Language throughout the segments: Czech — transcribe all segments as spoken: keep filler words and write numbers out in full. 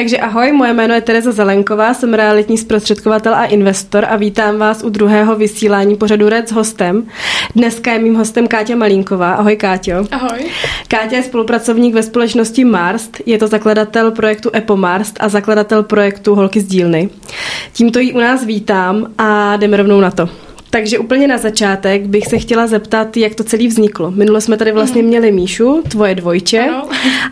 Takže ahoj, moje jméno je Tereza Zelenková, jsem realitní zprostředkovatel a investor a vítám vás u druhého vysílání pořadu RED s hostem. Dneska je mým hostem Káťa Malínková. Ahoj, Káťo. Ahoj. Káťa je spolupracovník ve společnosti MARST, je to zakladatel projektu EPO MARST a zakladatel projektu Holky s dílny. Tímto jí u nás vítám a jdeme rovnou na to. Takže úplně na začátek bych se chtěla zeptat, jak to celé vzniklo. Minule jsme tady vlastně měli Míšu, tvoje dvojče, ano.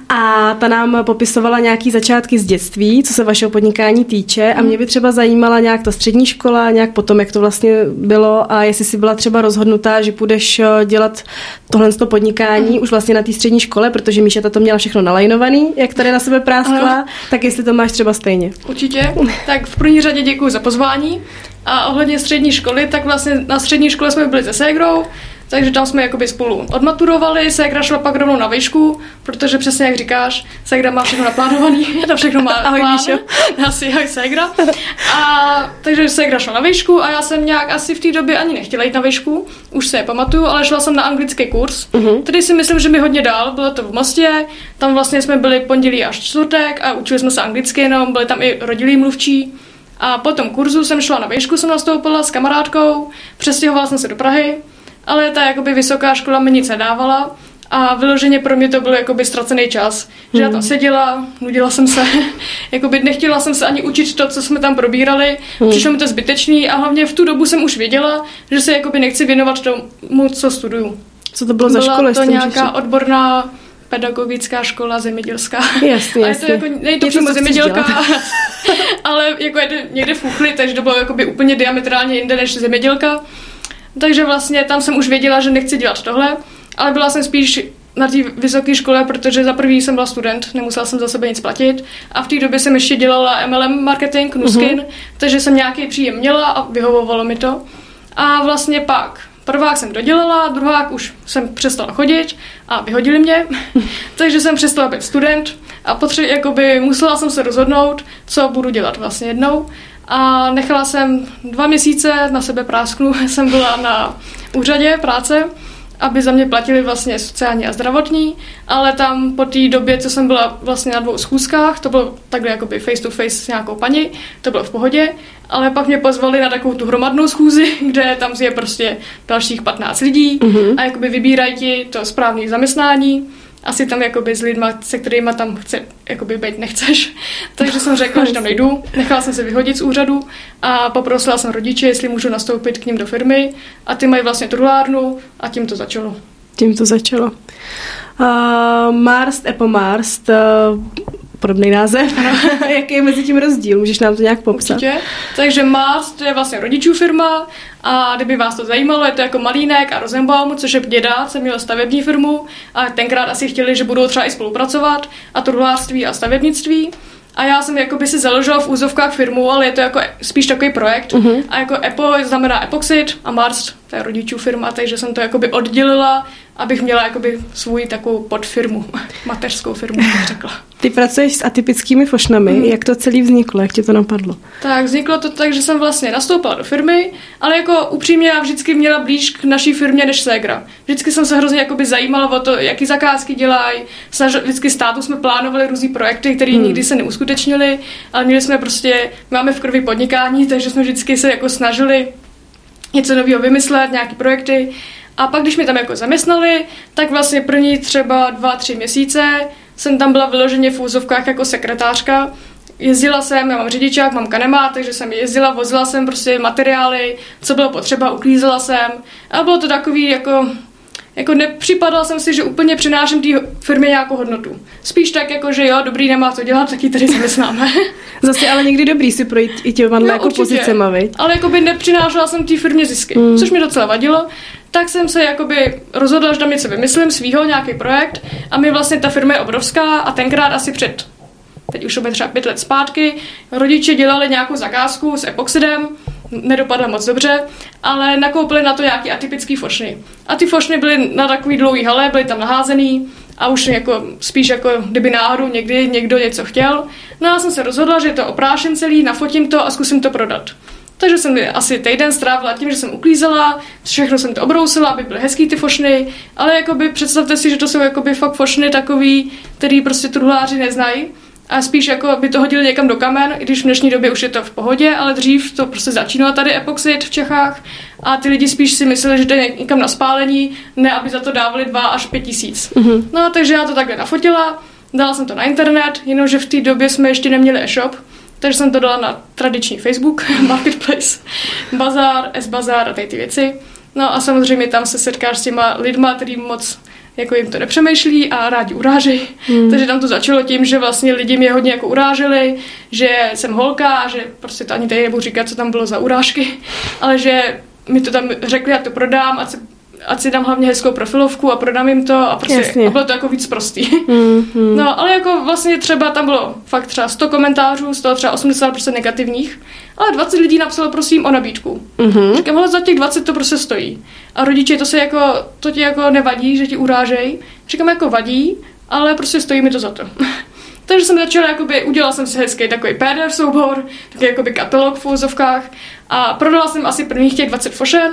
A ta nám popisovala nějaký začátky z dětství, co se vašeho podnikání týče, a mě by třeba zajímala nějak ta střední škola, nějak potom, jak to vlastně bylo a jestli jsi byla třeba rozhodnutá, že půjdeš dělat tohle podnikání ano. už vlastně na té střední škole, protože Míša ta to měla všechno nalajnovaný, jak tady na sebe práskla, ano. Tak jestli to máš třeba stejně. Určitě. Tak v první řadě děkuji za pozvání. A ohledně střední školy, tak vlastně na střední škole jsme byli se ségrou, takže tam jsme jakoby spolu odmaturovali, ségra šla pak rovnou na výšku, protože přesně jak říkáš, ségra má všechno naplánovaný, na všechno má ahoj, plán, Míšo. Asi ahoj ségra. A takže ségra šla na výšku a já jsem nějak asi v té době ani nechtěla jít na výšku, už se je pamatuju, ale šla jsem na anglický kurz, uh-huh. Který si myslím, že mi hodně dal, bylo to v Mostě, tam vlastně jsme byli pondělí až čtvrtek a učili jsme se anglicky jenom, byli tam i rodilí mluvčí. A po tom kurzu jsem šla na výšku, jsem nastoupila s kamarádkou, přestěhovala jsem se do Prahy, ale ta jakoby vysoká škola mi nic nedávala a vyloženě pro mě to byl jakoby ztracený čas, že hmm. já tam seděla, nudila jsem se, jakoby nechtěla jsem se ani učit to, co jsme tam probírali, hmm. přišlo mi to zbytečný a hlavně v tu dobu jsem už věděla, že se jakoby nechci věnovat tomu, co studuju. Co to bylo za škola? Byla to nějaká odborná pedagogická škola, zemědělská. Jasně, jasně. Jako, není to přímo zemědělka, ale jako někde v Chuchli, takže to bylo jakoby úplně diametrálně jinde než zemědělka. Takže vlastně tam jsem už věděla, že nechci dělat tohle, ale byla jsem spíš na té vysoké škole, protože za první jsem byla student, nemusela jsem za sebe nic platit a v té době jsem ještě dělala M L M marketing, Nuskin, uh-huh. Takže jsem nějaký příjem měla a vyhovovalo mi to. A vlastně pak prvák jsem dodělala, druhák už jsem přestala chodit a vyhodili mě, takže jsem přestala být student a potře- jakoby musela jsem se rozhodnout, co budu dělat vlastně jednou a nechala jsem dva měsíce na sebe prásknu, jsem byla na úřadě práce, aby za mě platili vlastně sociální a zdravotní, ale tam po té době, co jsem byla vlastně na dvou schůzkách, to bylo takhle jakoby face to face s nějakou paní, to bylo v pohodě, ale pak mě pozvali na takovou tu hromadnou schůzi, kde tam je prostě dalších patnáct lidí mm-hmm. a jakoby vybírají ti to správné zaměstnání, asi tam jakoby s lidma, se kterýma tam chce, jakoby být nechceš, takže jsem řekla, že tam nejdu, nechala jsem se vyhodit z úřadu a poprosila jsem rodiče, jestli můžu nastoupit k ním do firmy a ty mají vlastně truhlárnu a tím to začalo. Tím to začalo. Uh, Marst, EPO Marst, uh, podobný název, jaký je mezi tím rozdíl, můžeš nám to nějak popsat? Určitě. Takže Marst je vlastně rodičů firma a kdyby vás to zajímalo, je to jako Malínek a Rosenbaum, což je děda, jsem měl stavební firmu a tenkrát asi chtěli, že budou třeba i spolupracovat a truhlářství a stavebnictví. A já jsem jakoby si založila v úzovkách firmu, ale je to jako spíš takový projekt. Uh-huh. A jako EPO znamená epoxid a Marst, to je rodičů firma, takže jsem to jakoby oddělila, abych měla jakoby svůj takovou podfirmu, mateřskou firmu, bych řekla. Ty pracuješ s atypickými fošnami, uh-huh. Jak to celý vzniklo, jak tě to napadlo? Tak vzniklo to tak, že jsem vlastně nastoupila do firmy, ale jako upřímně já vždycky měla blíž k naší firmě než ségra. Vždycky jsem se hrozně jakoby zajímala o to, jaký zakázky dělají, vždycky státu jsme plánovali různý projekty, které uh-huh. nikdy se neuskutečnily. Ale měli jsme prostě, máme v krvi podnikání, takže jsme vždycky se jako snažili něco nového vymyslet, nějaké projekty. A pak, když mě tam jako zaměstnali, tak vlastně první třeba dva, tři měsíce jsem tam byla vyloženě v úzovkách jako sekretářka. Jezdila jsem, já mám řidičák, mám kanema, takže jsem jezdila, vozila jsem prostě materiály, co bylo potřeba, uklízela jsem. A bylo to takový jako... Jako nepřipadala jsem si, že úplně přináším té firmě nějakou hodnotu. Spíš tak jako, že jo, dobrý, nemá co dělat, taky tady zaměstnáme. Zase ale někdy dobrý si projít i těma no, jako pozicema, viď? Ale jakoby nepřinášela jsem té firmě zisky, mm. což mi docela vadilo. Tak jsem se jakoby rozhodla, že tam něco vymyslím, svýho nějaký projekt a mi vlastně ta firma je obrovská a tenkrát asi před, teď už to bylo třeba pět let zpátky, rodiče dělali nějakou zakázku s epoxidem, nedopadla moc dobře, ale nakoupili na to nějaký atypický fošny. A ty fošny byly na takový dlouhý hale, byly tam naházený a už jako, spíš jako kdyby náhodou někdy někdo něco chtěl. No já jsem se rozhodla, že je to oprášen celý, nafotím to a zkusím to prodat. Takže jsem asi týden strávila tím, že jsem uklízela, všechno jsem to obrousila, aby byly hezký ty fošny, ale jakoby představte si, že to jsou jakoby fakt fošny takový, který prostě truhláři neznají. a spíš jako by to hodili někam do kamen, i když v dnešní době už je to v pohodě, ale dřív to prostě začínalo tady epoxid v Čechách a ty lidi spíš si mysleli, že jde někam na spálení, ne aby za to dávali dva až pět tisíc. Mm-hmm. No takže já to takhle nafotila, dala jsem to na internet, jenomže v té době jsme ještě neměli e-shop, takže jsem to dala na tradiční Facebook, Marketplace, Bazar, S-Bazar a tady ty věci. No a samozřejmě tam se setkáš s těma lidma, který moc jako jim to nepřemýšlí a rádi urážejí. Hmm. Takže tam to začalo tím, že vlastně lidi mě hodně jako uráželi, že jsem holka, že prostě to ani tady nebudu říkat, co tam bylo za urážky, ale že mi to tam řekli, ať to prodám, ať si, ať si dám hlavně hezkou profilovku a prodám jim to a prostě a bylo to jako víc prostý. Hmm, hmm. No, ale jako vlastně třeba tam bylo fakt třeba sto komentářů, z toho třeba osmdesát procent negativních, ale dvacet lidí napsalo prosím o nabídku. Mm-hmm. Říkám, hele, za těch dvacet to prostě stojí. A rodiče, to se jako, to ti jako nevadí, že ti urážej. Říkám, jako vadí, ale prostě stojí mi to za to. Takže jsem začala, jakoby, udělala jsem si hezký takový pé dé ef soubor, takový jakoby katalog v úzovkách a prodala jsem asi prvních těch dvacet fošen.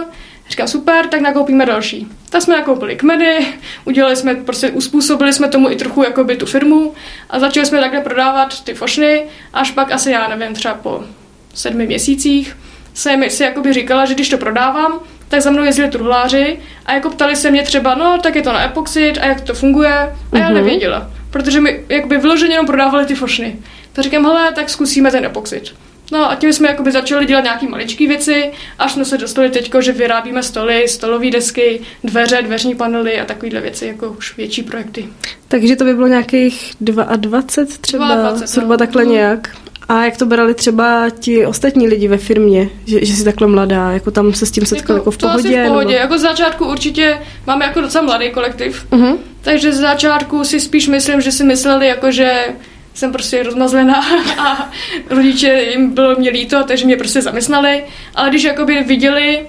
Říkám, super, tak nakoupíme další. Tak jsme nakoupili kmeny, udělali jsme, prostě uspůsobili jsme tomu i trochu jakoby tu firmu a začali jsme takhle prodávat ty fošny, až pak asi, já nevím, třeba po sedmi měsících jsem si jakoby říkala, že když to prodávám, tak za mnou jezdili truhláři a jako ptali se mě třeba, no tak je to na epoxid a jak to funguje a já nevěděla, protože mi jakoby vyloženě jenom prodávali ty fošny. Tak říkám, hele, tak zkusíme ten epoxid. No a tím jsme jakoby začali dělat nějaký maličký věci, až jsme se dostali teďko, že vyrábíme stoly, stolové desky, dveře, dveřní panely a takovýhle věci, jako už větší projekty. Takže to by bylo nějakých dvacet dva třeba, dvacet dva, zhruba no, takhle no. Nějak. A jak to brali třeba ti ostatní lidi ve firmě, že, že jsi takhle mladá, jako tam se s tím setkal jako, jako v pohodě? To asi v pohodě, nebo... jako z začátku určitě máme jako docela mladý kolektiv, uh-huh. Takže z začátku si spíš myslím, že si mysleli jako, že jsem prostě rozmazlená a rodiče jim bylo mě líto, takže mě prostě zaměstnali, ale když jakoby viděli,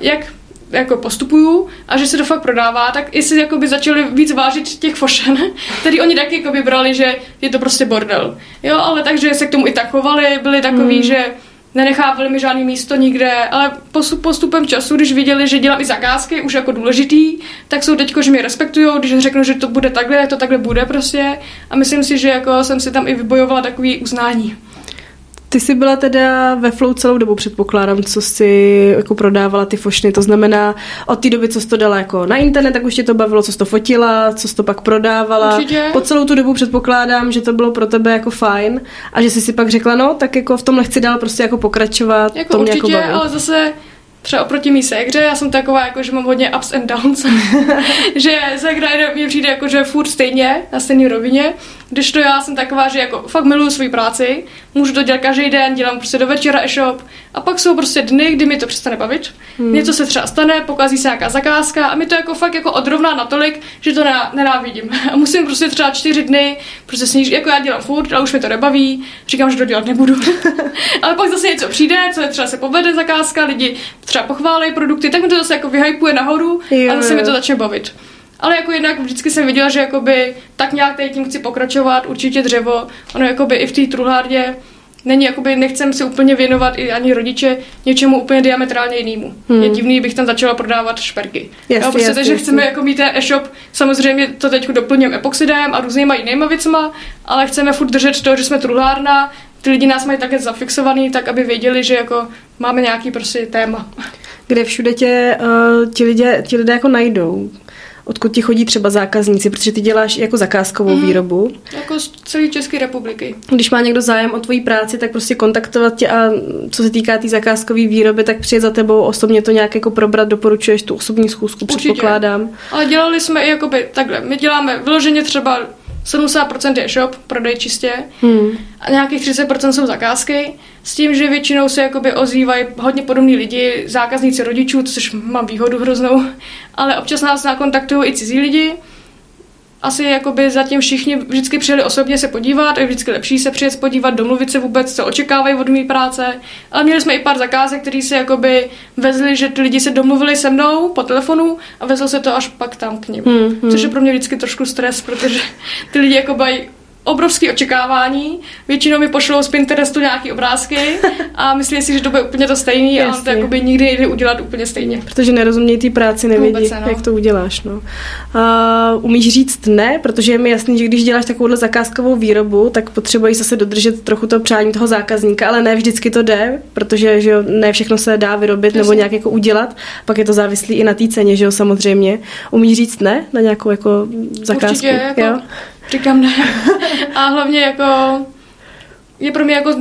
jak jako postupuju a že se to fakt prodává, tak i si jakoby začali víc vážit těch fošen, který oni taky jakoby brali, že je to prostě bordel. Jo, ale takže se k tomu i tak chovali, byli takový, mm. že nenechávali mi žádný místo nikde, ale postupem času, když viděli, že dělám i zakázky, už jako důležitý, tak jsou teďko, že mě respektujou, když řeknu, že to bude takhle, tak to takhle bude prostě a myslím si, že jako jsem si tam i vybojovala takový uznání. Ty jsi byla teda ve Flow celou dobu, předpokládám, co jsi jako prodávala ty fošny, to znamená od té doby, co jsi to dala jako na internet, tak už tě to bavilo, co jsi to fotila, co jsi to pak prodávala. Určitě. Po celou tu dobu předpokládám, že to bylo pro tebe jako fajn a že jsi si pak řekla, no, tak jako v tomhle chci dál prostě jako pokračovat. Jako to mě určitě, jako ale zase třeba oproti mý ségře, já jsem taková, jako, že mám hodně ups and downs, že ségra mi přijde jako, že furt stejně, na stejné rovině, když to já jsem taková, že jako fakt miluju svou práci, můžu to dělat každý den, dělám prostě do večera e-shop a pak jsou prostě dny, kdy mi to přestane bavit, hmm. něco se třeba stane, pokazí se nějaká zakázka a mi to jako fakt jako odrovná natolik, že to nenávidím a musím prostě třeba čtyři dny, prostě sníž, jako já dělám furt, ale už mi to nebaví, říkám, že to dělat nebudu, ale pak zase něco přijde, co je třeba se povede zakázka, lidi třeba pochválej produkty, tak mi to zase jako vyhypuje nahoru a zase mi to začne bavit. Ale jako jednak vždycky jsem viděla, že jakoby tak nějak tady tím chci pokračovat, určitě dřevo, ono jakoby i v té truhlárně není jakoby, nechcem se úplně věnovat i ani rodiče něčemu úplně diametrálně jinému. Hmm. Je divný, bych tam začala prodávat šperky. Yes, jo, prostě yes, takže yes, chceme yes. Jako mít e-shop, samozřejmě to teď doplňujeme epoxidem a různýma jinýma věcma, ale chceme furt držet to, že jsme truhlárna, ty lidi nás mají také zafixovaný, tak aby věděli, že jako máme nějaký prostě téma. Kde všude tě uh, ti lidé, ti lidé jako najdou? Odkud ti chodí třeba zákazníci, protože ty děláš jako zakázkovou mm, výrobu. Jako z celé České republiky. Když má někdo zájem o tvojí práci, tak prostě kontaktovat tě a co se týká té tý zakázkové výroby, tak přijet za tebou osobně to nějak jako probrat, doporučuješ tu osobní schůzku, určitě. Předpokládám. Ale dělali jsme i jakoby takhle, my děláme vyloženě třeba sedmdesát procent je shop, prodej čistě hmm. a nějakých třicet procent jsou zakázky s tím, že většinou se jakoby ozývají hodně podobní lidi, zákazníci rodičů, což mám výhodu hroznou, ale občas nás nakontaktují i cizí lidi. Asi jakoby zatím všichni vždycky přijeli osobně se podívat, je vždycky lepší se přijet podívat, domluvit se vůbec, co očekávají od mý práce. Ale měli jsme i pár zakázek, který se jakoby vezli, že ty lidi se domluvili se mnou po telefonu a vezlo se to až pak tam k nim. Hmm, hmm. Což je pro mě vždycky trošku stres, protože ty lidi jakoby obrovské očekávání. Většinou mi pošlou z Pinterestu nějaké obrázky a myslím si, že to bude úplně to stejný. Jasně. A on to jakoby nikdy nejde udělat úplně stejně. Protože nerozumějí té práci, nevědí, vůbec, no. Jak to uděláš. No. Uh, umíš říct ne, protože je mi jasný, že když děláš takovouhle zakázkovou výrobu, tak potřebuješ zase dodržet trochu to přání toho zákazníka, ale ne vždycky to jde, protože že jo, ne všechno se dá vyrobit. Jasně. Nebo nějak jako udělat. Pak je to závislý i na té ceně, že jo, samozřejmě. Umíš říct ne na nějakou jako zakázku? Určitě, jo? Jako... Říkám ne. A hlavně jako je pro mě jako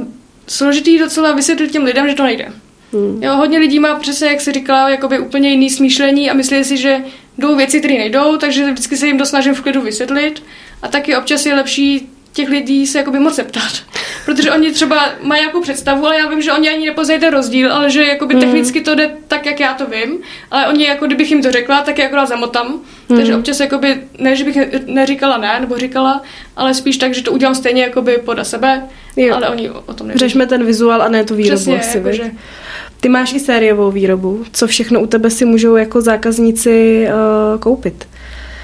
složitý docela vysvětlit těm lidem, že to nejde. Hmm. Jo, hodně lidí má přesně, jak jsi říkala, jakoby úplně jiný smýšlení a myslí si, že jdou věci, které nejdou, takže vždycky se jim to snažím v klidu vysvětlit. A taky občas je lepší těch lidí se jakoby moc zeptat. Protože oni třeba mají nějakou představu, ale já vím, že oni ani nepoznají ten rozdíl, ale že jakoby hmm. technicky to jde tak, jak já to vím, ale oni, jako kdybych jim to řekla, tak je akorát zamotám. Hmm. Takže občas jakoby, ne, že bych neříkala ne, nebo říkala, ale spíš tak, že to udělám stejně jakoby podle sebe, jo. Ale oni o tom nevědí. Řešme ten vizuál a ne tu výrobu. Přesně, asi, jako že... Ty máš i sériovou výrobu. Co všechno u tebe si můžou jako zákazníci uh, koupit?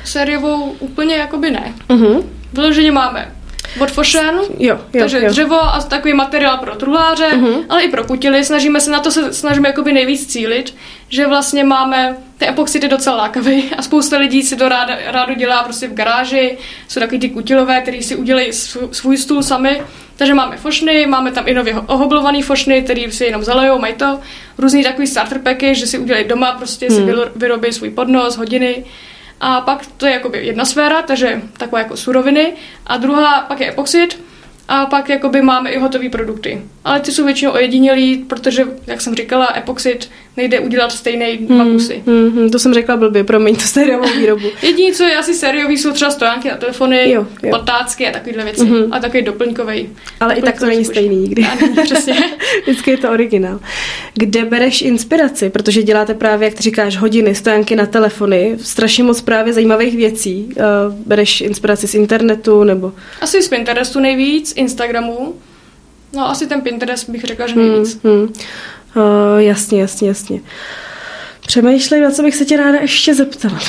Sériovou úplně jakoby ne. Uh-huh. Vyloženě máme od Fošen, jo, jo, takže jo. Dřevo a takový materiál pro truhláře, uh-huh. ale i pro kutily. Snažíme se na to se snažíme jakoby nejvíc cílit, že vlastně máme ty epoxidy docela lákavé a spousta lidí si to ráda, rádo dělá prostě v garáži. Jsou takový ty kutilové, který si udělají svůj stůl sami. Takže máme fošny, máme tam i nově ohoblovaný fošny, který si jenom zalejou, mají to. Různý takový starter packy, že si udělají doma, prostě hmm. si vyrobí svůj podnos, hodiny. A pak to je jakoby jedna sféra, takže takové jako suroviny. A druhá pak je epoxid. A pak jakoby máme i hotové produkty. Ale ty jsou většinou ojedinělí, protože, jak jsem říkala, epoxid nejde udělat stejnej dva kusy. Mm, mm, to jsem řekla blbě, promiň, to sériovou výrobu. Jediné, co je asi sériový, jsou třeba stojanky na telefony, jo, jo. Patácky a takovýhle věci. Mm-hmm. A takový doplňkovej. Ale doplňkovej i tak to není stejný nikdy. A není, přesně. Vždycky je to originál. Kde bereš inspiraci? Protože děláte právě, jak říkáš, hodiny, stojanky na telefony, strašně moc právě zajímavých věcí. Uh, bereš inspiraci z internetu nebo? Asi z Pinterestu nejvíc. Instagramu. No asi ten Pinterest bych řekla, že nejvíc. Hmm, hmm. Uh, jasně, jasně, jasně. Přemýšlej, na co bych se tě ráda ještě zeptala.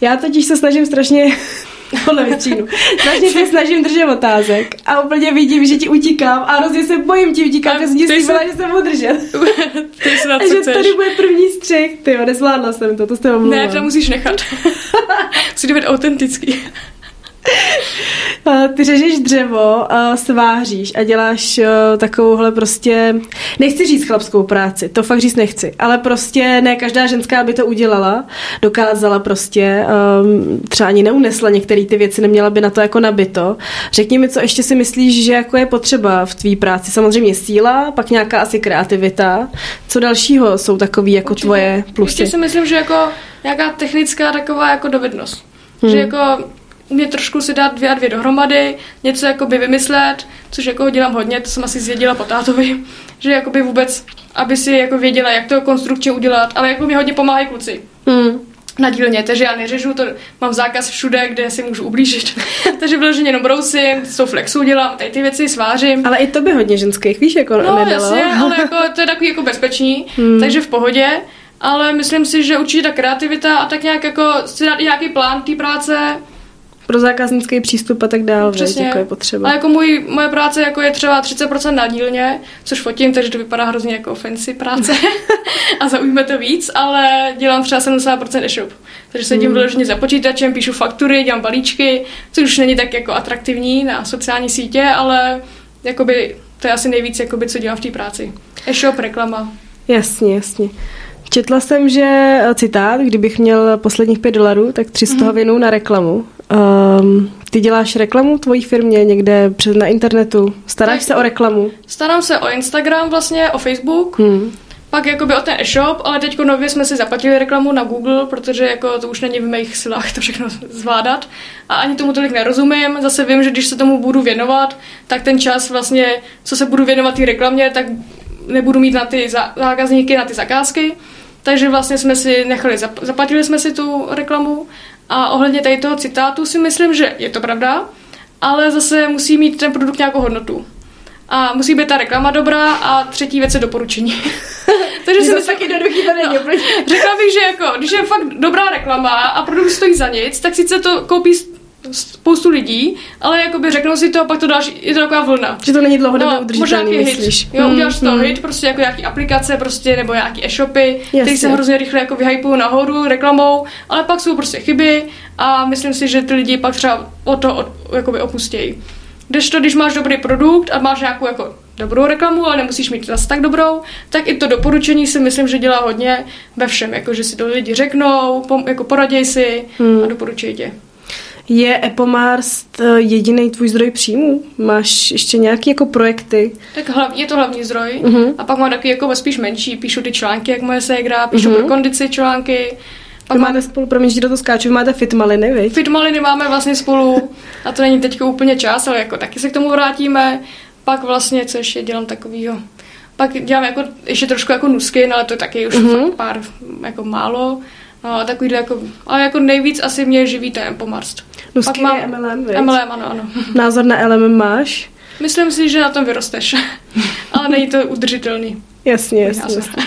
Já totiž se snažím strašně podle většinu. Strašně se snažím držet otázek a úplně vidím, že ti utíkám a hrozně se bojím ti utíkám, že jsem ti slíbila, že jsem udržet. A že tady bude první střih. Tyjo, nezvládla jsem to, to s tebou mluvám. Ne, to musíš nechat. Musíš být autentický. Ty řežeš dřevo, sváříš a děláš takovouhle prostě, nechci říct chlapskou práci, to fakt říct nechci, ale prostě ne každá ženská by to udělala, dokázala prostě, třeba ani neunesla některé ty věci, neměla by na to jako nabito. Řekni mi, co ještě si myslíš, že jako je potřeba v tvý práci, samozřejmě síla, pak nějaká asi kreativita, co dalšího jsou takový jako určitě tvoje plusy? Ještě si myslím, že jako nějaká technická taková jako dovednost, hmm. že jako mě trošku si dát dvě a dvě dohromady, něco jakoby vymyslet, což jako dělám hodně, to jsem asi zvěděla po tátovi, že jakoby vůbec, aby si jako věděla, jak to konstrukčně udělat, ale jako mi hodně pomáhají kluci. Mm. Na dílně, takže já neřežu, to mám zákaz všude, kde si můžu ublížit. Takže vyloženě jenom brousím, s tou flexou dělám, tady ty věci svářím. Ale i to by hodně ženských, víš, jako no, nedalo. No jasně, ale jako, to je takový jako bezpečný, mm. takže v pohodě. Ale myslím si, že určitě ta kreativita a tak nějak jako si dát i nějaký plán té práce, pro zákaznický přístup a tak dál, přesně. Věc, jako je potřeba. A jako můj, moje práce jako je třeba třicet procent na dílně, což fotím, takže to vypadá hrozně jako fancy práce a zaujme to víc, ale dělám třeba sedmdesát procent e-shop. Takže sedím vyloženě za počítačem, píšu faktury, dělám balíčky, což už není tak jako atraktivní na sociální sítě, ale jakoby, to je asi nejvíc, jakoby, co dělám v té práci. E-shop, reklama. Jasně, jasně. Četla jsem, že citát, kdybych měl posledních pět dolarů, tak tři z toho věnu na reklamu. Um, ty děláš reklamu tvojí firmě někde před, na internetu? Staráš tak se o reklamu? Starám se o Instagram vlastně, o Facebook, hmm. pak jakoby o ten e-shop, ale teďko nově jsme si zaplatili reklamu na Google, protože jako to už není v mých silách to všechno zvládat a ani tomu tolik nerozumím. Zase vím, že když se tomu budu věnovat, tak ten čas vlastně, co se budu věnovat té reklamě, tak nebudu mít na ty zákazníky, na ty zakázky. Takže vlastně jsme si nechali, zap- zaplatili jsme si tu reklamu. A ohledně tady toho citátu si myslím, že je to pravda, ale zase musí mít ten produkt nějakou hodnotu. A musí být ta reklama dobrá a třetí věc je doporučení. Takže si myslím, taky doduchý to není. No, řekla bych, že jako, když je fakt dobrá reklama a produkt stojí za nic, tak sice to koupí spoustu lidí, ale jakoby řeknou si to a pak to další, je to taková vlna. Že to není dlouhodobě no, udržitelný, myslíš. Jo, hmm, uděláš to hmm. hit, prostě jako nějaký aplikace prostě, nebo nějaký e-shopy, které se hrozně rychle jako vyhypují nahoru reklamou, ale pak jsou prostě chyby a myslím si, že ty lidi pak třeba o to od, jakoby opustějí. Kdežto, když máš dobrý produkt a máš nějakou jako dobrou reklamu, ale nemusíš mít zase tak dobrou, tak i to doporučení si myslím, že dělá hodně ve všem, jako že si to lidi řeknou, pom- jako poraděj si hmm. a doporučej tě. Je E P O MARST jediný tvůj zdroj příjmů? Máš ještě nějaké jako projekty? Tak hlavně je to hlavní zdroj uh-huh. a pak mám taky jako spíš menší, píšu ty články, jak moje ségra, píšu uh-huh. pro kondici články. Pak vy máte mám... spolu, promiň, že do toho skáču, vy máte Fitmaliny, viď? Fitmaliny máme vlastně spolu a to není teď úplně čas, ale jako taky se k tomu vrátíme. Pak vlastně, co ještě dělám takovýho, pak dělám jako, ještě trošku jako Nuskin, ale to je taky už mm-hmm. pár, jako málo, no, takovýhle jako, ale jako nejvíc asi mě živí ten E P O MARST. Nuskin je M L M, viď? M L M, ano, ano. Názor na L M máš? Myslím si, že na tom vyrosteš, ale není to udržitelný. Jasně, jasně, jasně.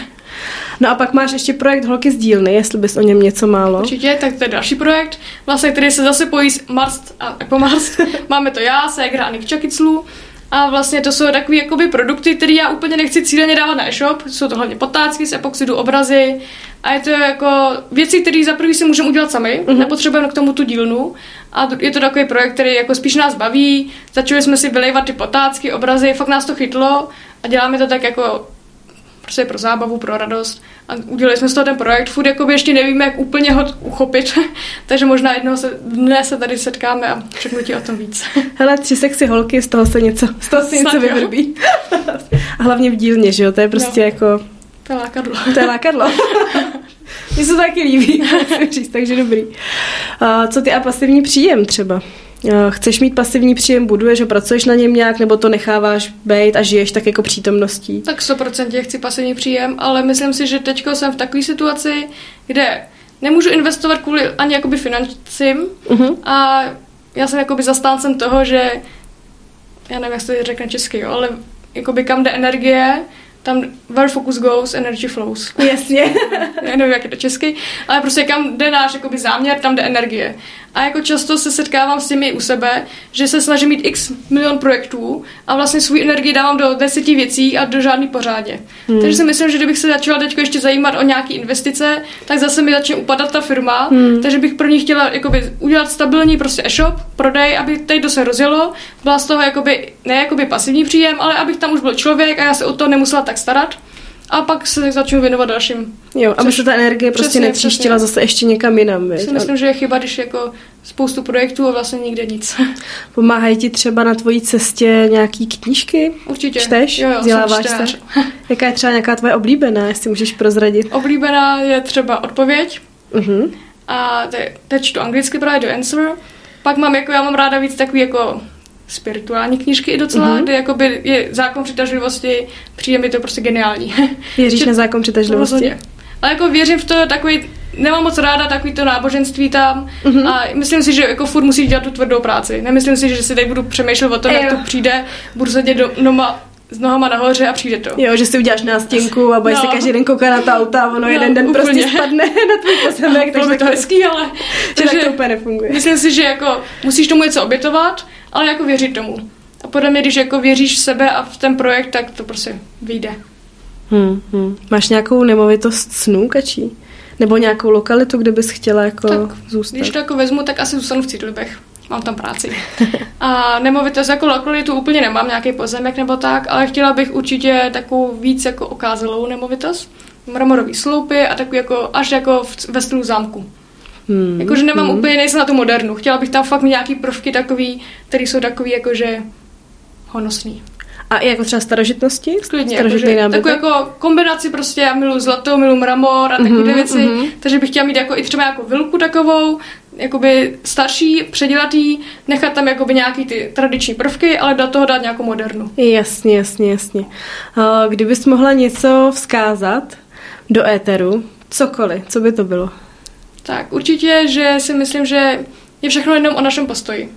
No a pak máš ještě projekt Holky s dílny, jestli bys o něm něco málo. Určitě, tak to je další projekt, vlastně, který se zase pojí s Marst a E P O MARST. Máme to já, ségra a Nikčakiclu. A vlastně to jsou takové jakoby produkty, které já úplně nechci cíleně dávat na e-shop. Jsou to hlavně potácky z epoxidu, obrazy. A je to jako věci, které za prvý si můžeme udělat sami. Mm-hmm. Nepotřebujeme k tomu tu dílnu. A je to takový projekt, který jako spíš nás baví. Začali jsme si vylejvat ty potácky, obrazy. Fakt nás to chytlo. A děláme to tak jako prostě pro zábavu, pro radost. A udělali jsme z toho ten projekt. Furt jakoby ještě nevíme, jak úplně ho uchopit. Takže možná jednoho se, dne se tady setkáme a řeknu ti o tom víc. Hele, tři sexy holky, z toho se něco, z toho se něco vyvrbí. A hlavně v dílně, že jo? To je prostě no. jako... To je lákadlo. To je lákadlo. Mně se to taky líbí. Takže dobrý. Uh, co ty a pasivní příjem třeba? Chceš mít pasivní příjem, buduješ a pracuješ na něm nějak, nebo to necháváš být a žiješ tak jako přítomností? Tak sto procent chci pasivní příjem, ale myslím si, že teď jsem v takové situaci, kde nemůžu investovat kvůli ani jakoby financím uh-huh. a já jsem jakoby zastáncem toho, že já nevím, jak se to řekne česky, jo, ale jakoby kam jde energie, tam where focus goes, energy flows. Jasně. Já nevím, jak je to česky, ale prostě kam jde náš jakoby záměr, tam jde energie. A jako často se setkávám s těmi u sebe, že se snažím mít x milion projektů a vlastně svou energii dávám do deseti věcí a do žádný pořádně. Hmm. Takže si myslím, že kdybych se začala teď ještě zajímat o nějaké investice, tak zase mi začne upadat ta firma, hmm. takže bych první chtěla jakoby udělat stabilní prostě e-shop, prodej, aby tady to se rozjelo, byla z toho jakoby, ne jakoby pasivní příjem, ale abych tam už byl člověk a já se o to nemusela tak starat. A pak se začnu věnovat dalším. Jo, aby se ta energie prostě netříštila zase ještě někam jinam. Věc. Si myslím, že je chyba, když jako spoustu projektů a vlastně nikde nic. Pomáhají ti třeba na tvojí cestě nějaký knížky? Určitě. Čteš? Jo, jo, vzděláváš se? Jaká je třeba nějaká tvoje oblíbená, jestli můžeš prozradit? Oblíbená je třeba Odpověď. Uh-huh. A te, teď čtu anglicky právě The Answer. Pak mám, jako já mám ráda víc takový jako... spirituální knížky i docela, mm-hmm. kde jakoby je zákon přitažlivosti, přijde mi to prostě geniální. Věříš na zákon přitažlivosti? Ale jako věřím v to takový, nemám moc ráda takový to náboženství tam mm-hmm. a myslím si, že jako furt musíš dělat tu tvrdou práci. Nemyslím si, že si teď budu přemýšlet o tom, Ejo. Jak to přijde, budu sedět do, doma, s nohama nahoře a přijde to. Jo, že si uděláš nástěnku a budeš no. se každý den koukat na ta auta a ono no, jeden den úplně. Prostě spadne na tvůj pozemek. Bylo by to hezký, ale takže tak to úplně nefunguje. Myslím si, že jako musíš tomu něco obětovat, ale jako věřit tomu. A podle mě, když jako věříš v sebe a v ten projekt, tak to prostě vyjde. Hmm, hmm. Máš nějakou nemovitost snů, Kačí? Nebo nějakou lokalitu, kde bys chtěla jako tak, zůstat? Když to jako vezmu, tak asi zůstanu v Cídlbech. Mám tam práci. A nemovitost jako lokalitu úplně nemám, nějaký pozemek nebo tak, ale chtěla bych určitě takovou víc jako okázelou nemovitost. Mramorový sloupy a takový jako až jako v, ve stylu zámku. Hmm. Jakože nemám hmm. úplně, nejsem na tu modernu. Chtěla bych tam fakt mít nějaký prvky takový, který jsou takový jakože honosný. A i jako třeba starožitnosti? Sklidně. Starožitný jakože, takovou jako kombinaci prostě, já miluji zlato, miluji mramor a takové mm-hmm, věci, mm-hmm. takže bych chtěla mít jako i třeba jako vilku takovou, jakoby starší, předělatý, nechat tam jakoby nějaký ty tradiční prvky, ale do toho dát nějakou modernu. Jasně, jasně, jasně. Kdybys mohla něco vzkázat do éteru, cokoliv, co by to bylo? Tak určitě, že si myslím, že je všechno jenom o našem postoji.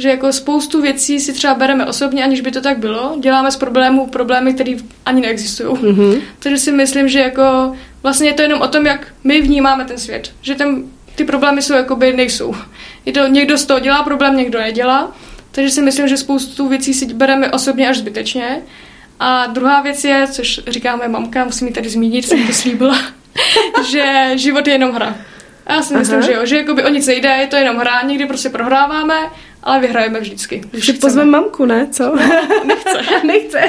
Že jako spoustu věcí si třeba bereme osobně, aniž by to tak bylo. Děláme z problémů problémy, které ani neexistují. Mm-hmm. Takže si myslím, že jako vlastně je to jenom o tom, jak my vnímáme ten svět. Že ten ty problémy jsou jakoby nejsou. Někdo z toho dělá problém, někdo nedělá, takže si myslím, že spoustu věcí si bereme osobně až zbytečně. A druhá věc je, což říká moje mamka, musím ji tady zmínit, jsem to slíbila, že život je jenom hra. A já si Aha. myslím, že jo, že jakoby o nic nejde, je to jenom hra, někdy prostě prohráváme, ale vyhrajeme vždycky. Že pozveme mamku, ne? Co? No, nechce. nechce.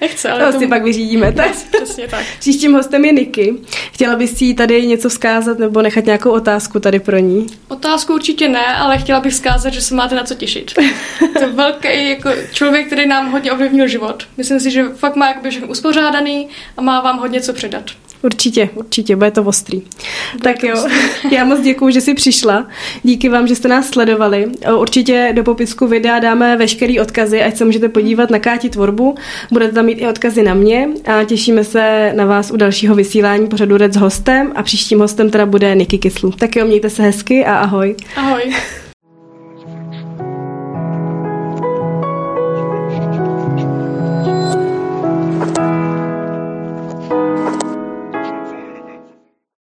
Nechce, ale to si pak vyřídíme. Tak? Přesně tak. Příštím hostem je Niki. Chtěla bys jí tady něco vzkázat nebo nechat nějakou otázku tady pro ní? Otázku určitě ne, ale chtěla bych vzkázat, že se máte na co těšit. To je velký jako člověk, který nám hodně ovlivnil život. Myslím si, že fakt má jakoby všechno uspořádaný a má vám hodně co předat. Určitě, určitě, bude to ostrý. Bude tak to jo, ostrý. Já moc děkuju, že jsi přišla. Díky vám, že jste nás sledovali. Určitě do popisku videa dáme veškerý odkazy, ať se můžete podívat na Káti tvorbu. Budete tam mít i odkazy na mě a těšíme se na vás u dalšího vysílání pořadu R E D s hostem a příštím hostem teda bude Niki Kyslu. Tak jo, mějte se hezky a ahoj. Ahoj.